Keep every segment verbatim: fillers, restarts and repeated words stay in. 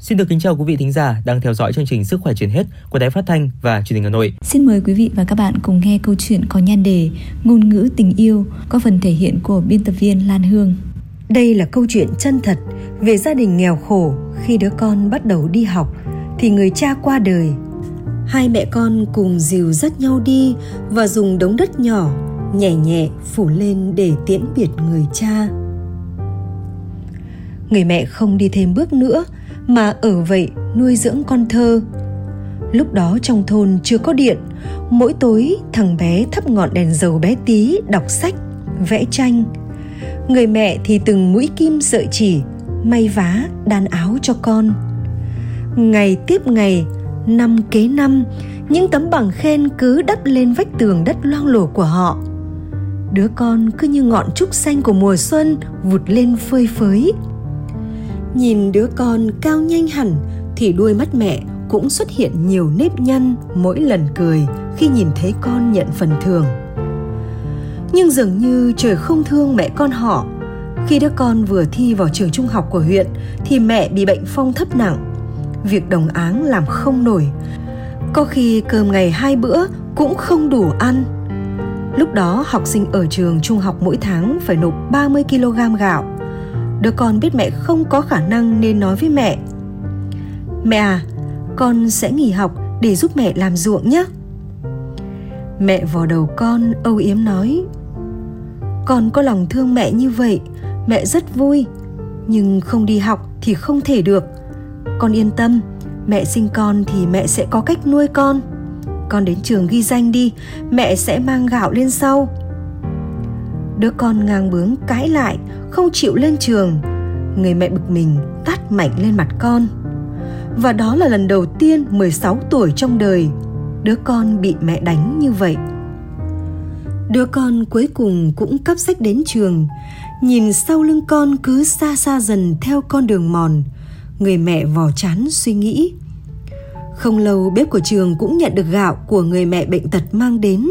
Xin được kính chào quý vị thính giả đang theo dõi chương trình Sức khỏe trên hết của Đài Phát thanh và Truyền hình Hà Nội. Xin mời quý vị và các bạn cùng nghe câu chuyện có nhan đề Ngôn ngữ tình yêu, có phần thể hiện của biên tập viên Lan Hương. Đây là câu chuyện chân thật về gia đình nghèo khổ. Khi đứa con bắt đầu đi học thì người cha qua đời. Hai mẹ con cùng dìu dắt nhau đi và dùng đống đất nhỏ nhẹ nhẹ phủ lên để tiễn biệt người cha. Người mẹ không đi thêm bước nữa mà ở vậy nuôi dưỡng con thơ. Lúc đó trong thôn chưa có điện, mỗi tối thằng bé thắp ngọn đèn dầu bé tí đọc sách, vẽ tranh. Người mẹ thì từng mũi kim sợi chỉ, may vá, đan áo cho con. Ngày tiếp ngày, năm kế năm, những tấm bằng khen cứ đắp lên vách tường đất loang lổ của họ. Đứa con cứ như ngọn trúc xanh của mùa xuân vụt lên phơi phới. Nhìn đứa con cao nhanh hẳn thì đuôi mắt mẹ cũng xuất hiện nhiều nếp nhăn mỗi lần cười khi nhìn thấy con nhận phần thưởng. Nhưng dường như trời không thương mẹ con họ. Khi đứa con vừa thi vào trường trung học của huyện thì mẹ bị bệnh phong thấp nặng. Việc đồng áng làm không nổi. Có khi cơm ngày hai bữa cũng không đủ ăn. Lúc đó học sinh ở trường trung học mỗi tháng phải nộp ba mươi ki lô gam gạo. Đứa con biết mẹ không có khả năng nên nói với mẹ: "Mẹ à, con sẽ nghỉ học để giúp mẹ làm ruộng nhé." Mẹ vò đầu con âu yếm nói: "Con có lòng thương mẹ như vậy, mẹ rất vui. Nhưng không đi học thì không thể được. Con yên tâm, mẹ sinh con thì mẹ sẽ có cách nuôi con. Con đến trường ghi danh đi, mẹ sẽ mang gạo lên sau." Đứa con ngang bướng cãi lại, không chịu lên trường. Người mẹ bực mình tát mạnh lên mặt con. Và đó là lần đầu tiên mười sáu tuổi trong đời đứa con bị mẹ đánh như vậy. Đứa con cuối cùng cũng cắp sách đến trường. Nhìn sau lưng con cứ xa xa dần theo con đường mòn, người mẹ vò trán suy nghĩ. Không lâu bếp của trường cũng nhận được gạo của người mẹ bệnh tật mang đến.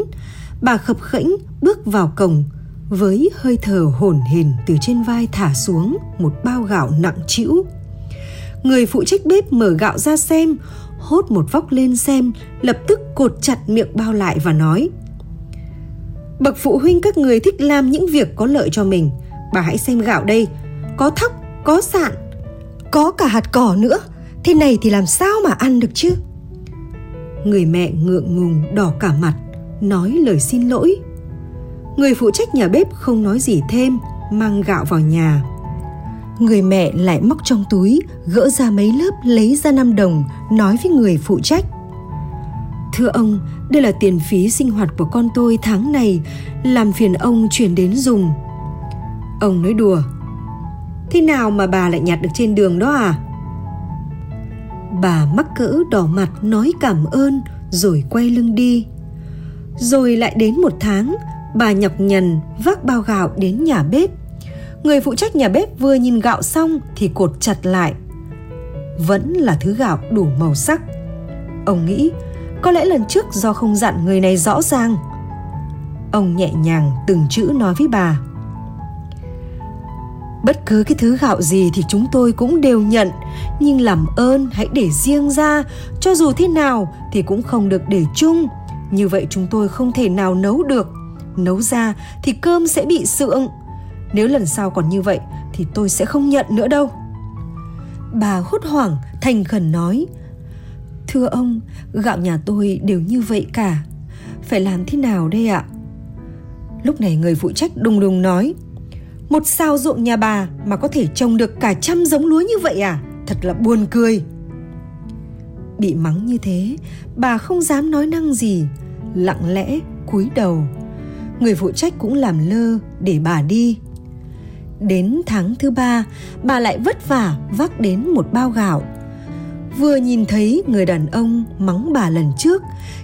Bà khập khễnh bước vào cổng với hơi thở hổn hển, từ trên vai thả xuống một bao gạo nặng trĩu. Người phụ trách bếp mở gạo ra xem, hốt một vóc lên xem, lập tức cột chặt miệng bao lại và nói: "Bậc phụ huynh các người thích làm những việc có lợi cho mình. Bà hãy xem gạo đây, có thóc, có sạn, có cả hạt cỏ nữa. Thế này thì làm sao mà ăn được chứ?" Người mẹ ngượng ngùng đỏ cả mặt, nói lời xin lỗi. Người phụ trách nhà bếp không nói gì thêm, mang gạo vào nhà. Người mẹ lại móc trong túi, gỡ ra mấy lớp, lấy ra năm đồng, nói với người phụ trách: "Thưa ông, đây là tiền phí sinh hoạt của con tôi tháng này, làm phiền ông chuyển đến dùng." Ông nói đùa: "Thế nào mà bà lại nhặt được trên đường đó à?" Bà mắc cỡ đỏ mặt nói cảm ơn rồi quay lưng đi. Rồi lại đến một tháng, bà nhọc nhằn vác bao gạo đến nhà bếp. Người phụ trách nhà bếp vừa nhìn gạo xong thì cột chặt lại. Vẫn là thứ gạo đủ màu sắc. Ông nghĩ có lẽ lần trước do không dặn người này rõ ràng. Ông nhẹ nhàng từng chữ nói với bà: "Bất cứ cái thứ gạo gì thì chúng tôi cũng đều nhận. Nhưng làm ơn hãy để riêng ra. Cho dù thế nào thì cũng không được để chung. Như vậy chúng tôi không thể nào nấu được. Nấu ra thì cơm sẽ bị sượng. Nếu lần sau còn như vậy thì tôi sẽ không nhận nữa đâu." Bà hốt hoảng thành khẩn nói: "Thưa ông, gạo nhà tôi đều như vậy cả. Phải làm thế nào đây ạ?" Lúc này người phụ trách đùng đùng nói: "Một sao ruộng nhà bà mà có thể trồng được cả trăm giống lúa như vậy à? Thật là buồn cười." Bị mắng như thế, bà không dám nói năng gì, lặng lẽ cúi đầu. Người phụ trách cũng làm lơ để bà đi. Đến tháng thứ ba, bà lại vất vả vác đến một bao gạo. Vừa nhìn thấy người đàn ông mắng bà lần trước,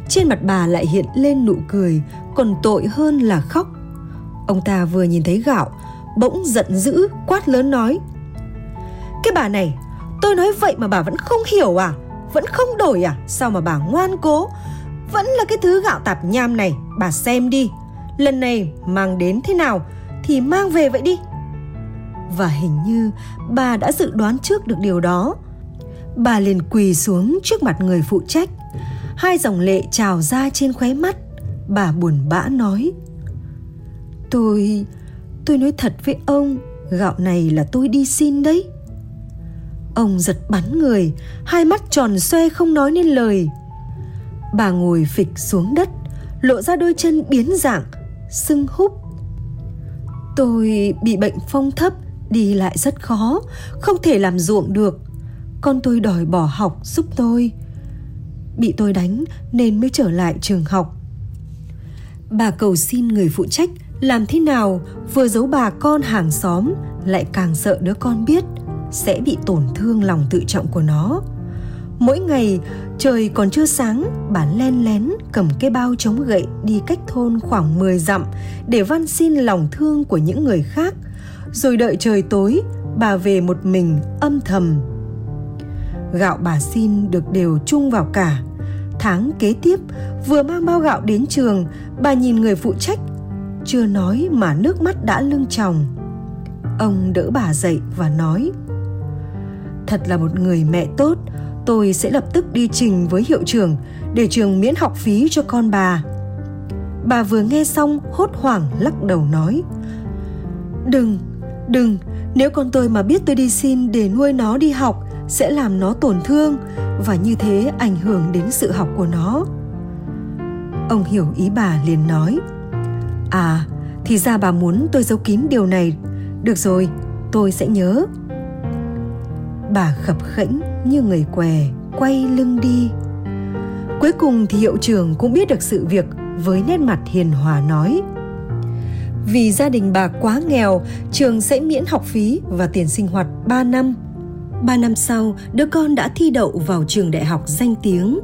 trên mặt bà lại hiện lên nụ cười, còn tội hơn là khóc. Ông ta vừa nhìn thấy gạo, bỗng giận dữ quát lớn nói: "Cái bà này, tôi nói vậy mà bà vẫn không hiểu à? Vẫn không đổi à? Sao mà bà ngoan cố? Vẫn là cái thứ gạo tạp nham này, bà xem đi. Lần này mang đến thế nào thì mang về vậy đi." Và hình như bà đã dự đoán trước được điều đó. Bà liền quỳ xuống trước mặt người phụ trách. Hai dòng lệ trào ra trên khóe mắt. Bà buồn bã nói: Tôi... tôi nói thật với ông, gạo này là tôi đi xin đấy. Ông giật bắn người, hai mắt tròn xoe không nói nên lời. Bà ngồi phịch xuống đất, lộ ra đôi chân biến dạng, sưng húp. Tôi bị bệnh phong thấp, đi lại rất khó, không thể làm ruộng được. Con tôi đòi bỏ học giúp tôi. Bị tôi đánh nên mới trở lại trường học. Bà cầu xin người phụ trách làm thế nào vừa giấu bà con hàng xóm, lại càng sợ đứa con biết sẽ bị tổn thương lòng tự trọng của nó. Mỗi ngày trời còn chưa sáng, bà len lén cầm cái bao chống gậy đi cách thôn khoảng mười dặm để van xin lòng thương của những người khác. Rồi đợi trời tối, bà về một mình âm thầm. Gạo bà xin được đều chung vào cả. Tháng kế tiếp, vừa mang bao gạo đến trường, bà nhìn người phụ trách, chưa nói mà nước mắt đã lưng tròng. Ông đỡ bà dậy và nói: Thật là một người mẹ tốt, tôi sẽ lập tức đi trình với hiệu trưởng để trường miễn học phí cho con bà. Bà vừa nghe xong hốt hoảng lắc đầu nói: Đừng, đừng, nếu con tôi mà biết tôi đi xin để nuôi nó đi học sẽ làm nó tổn thương và như thế ảnh hưởng đến sự học của nó. Ông hiểu ý bà liền nói: À, thì ra bà muốn tôi giấu kín điều này. Được rồi, tôi sẽ nhớ. Bà khập khễnh như người què, quay lưng đi. Cuối cùng thì hiệu trưởng cũng biết được sự việc, với nét mặt hiền hòa nói: Vì gia đình bà quá nghèo, trường sẽ miễn học phí và tiền sinh hoạt ba năm. Ba năm sau, đứa con đã thi đậu vào trường đại học danh tiếng.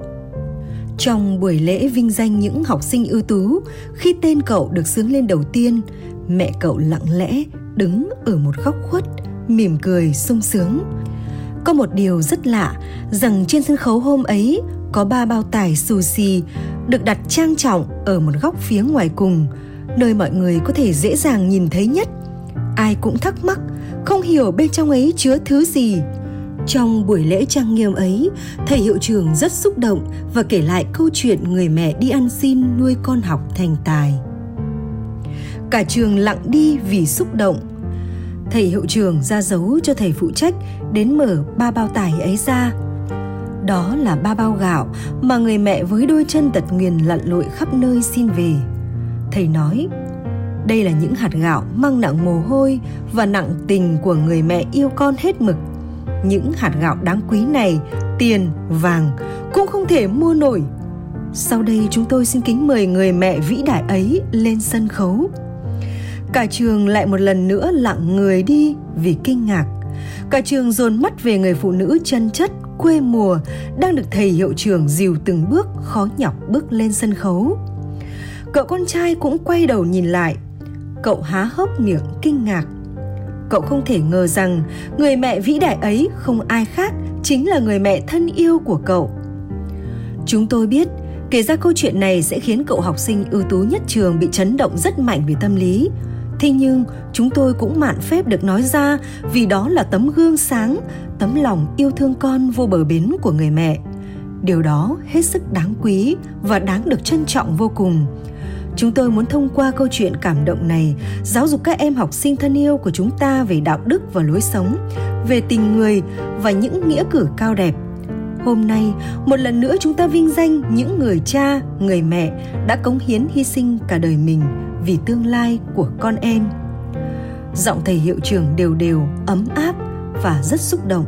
Trong buổi lễ vinh danh những học sinh ưu tú, khi tên cậu được xướng lên đầu tiên, mẹ cậu lặng lẽ đứng ở một góc khuất, mỉm cười sung sướng. Có một điều rất lạ rằng trên sân khấu hôm ấy có ba bao tải sushi được đặt trang trọng ở một góc phía ngoài cùng, nơi mọi người có thể dễ dàng nhìn thấy nhất. Ai cũng thắc mắc, không hiểu bên trong ấy chứa thứ gì. Trong buổi lễ trang nghiêm ấy, thầy hiệu trưởng rất xúc động và kể lại câu chuyện người mẹ đi ăn xin nuôi con học thành tài. Cả trường lặng đi vì xúc động. Thầy hiệu trưởng ra dấu cho thầy phụ trách đến mở ba bao tải ấy ra. Đó là ba bao gạo mà người mẹ với đôi chân tật nguyền lặn lội khắp nơi xin về. Thầy nói: Đây là những hạt gạo mang nặng mồ hôi và nặng tình của người mẹ yêu con hết mực. Những hạt gạo đáng quý này, tiền, vàng cũng không thể mua nổi. Sau đây chúng tôi xin kính mời người mẹ vĩ đại ấy lên sân khấu. Cả trường lại một lần nữa lặng người đi vì kinh ngạc. Cả trường dồn mắt về người phụ nữ chân chất, quê mùa, đang được thầy hiệu trưởng dìu từng bước khó nhọc bước lên sân khấu. Cậu con trai cũng quay đầu nhìn lại. Cậu há hốc miệng kinh ngạc. Cậu không thể ngờ rằng người mẹ vĩ đại ấy không ai khác, chính là người mẹ thân yêu của cậu. Chúng tôi biết, kể ra câu chuyện này sẽ khiến cậu học sinh ưu tú nhất trường bị chấn động rất mạnh về tâm lý. Thế nhưng, chúng tôi cũng mạn phép được nói ra vì đó là tấm gương sáng, tấm lòng yêu thương con vô bờ bến của người mẹ. Điều đó hết sức đáng quý và đáng được trân trọng vô cùng. Chúng tôi muốn thông qua câu chuyện cảm động này giáo dục các em học sinh thân yêu của chúng ta về đạo đức và lối sống, về tình người và những nghĩa cử cao đẹp. Hôm nay, một lần nữa chúng ta vinh danh những người cha, người mẹ đã cống hiến hy sinh cả đời mình vì tương lai của con em. Giọng thầy hiệu trưởng đều đều, ấm áp và rất xúc động.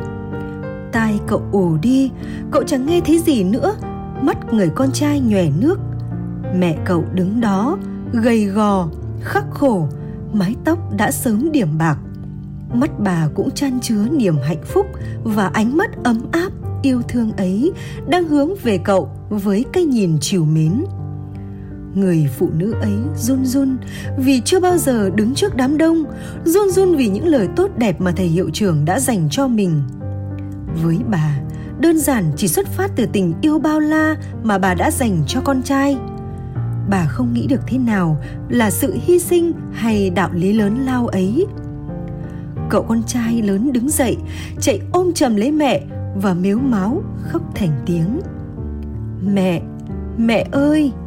Tai cậu ù đi, cậu chẳng nghe thấy gì nữa, mắt người con trai nhòe nước. Mẹ cậu đứng đó, gầy gò, khắc khổ, mái tóc đã sớm điểm bạc. Mắt bà cũng chan chứa niềm hạnh phúc và ánh mắt ấm áp, yêu thương ấy đang hướng về cậu với cái nhìn trìu mến. Người phụ nữ ấy run run vì chưa bao giờ đứng trước đám đông, run run vì những lời tốt đẹp mà thầy hiệu trưởng đã dành cho mình. Với bà, đơn giản chỉ xuất phát từ tình yêu bao la mà bà đã dành cho con trai. Bà không nghĩ được thế nào là sự hy sinh hay đạo lý lớn lao ấy. Cậu con trai lớn đứng dậy, chạy ôm chầm lấy mẹ, và mếu máu khóc thành tiếng. Mẹ, mẹ ơi!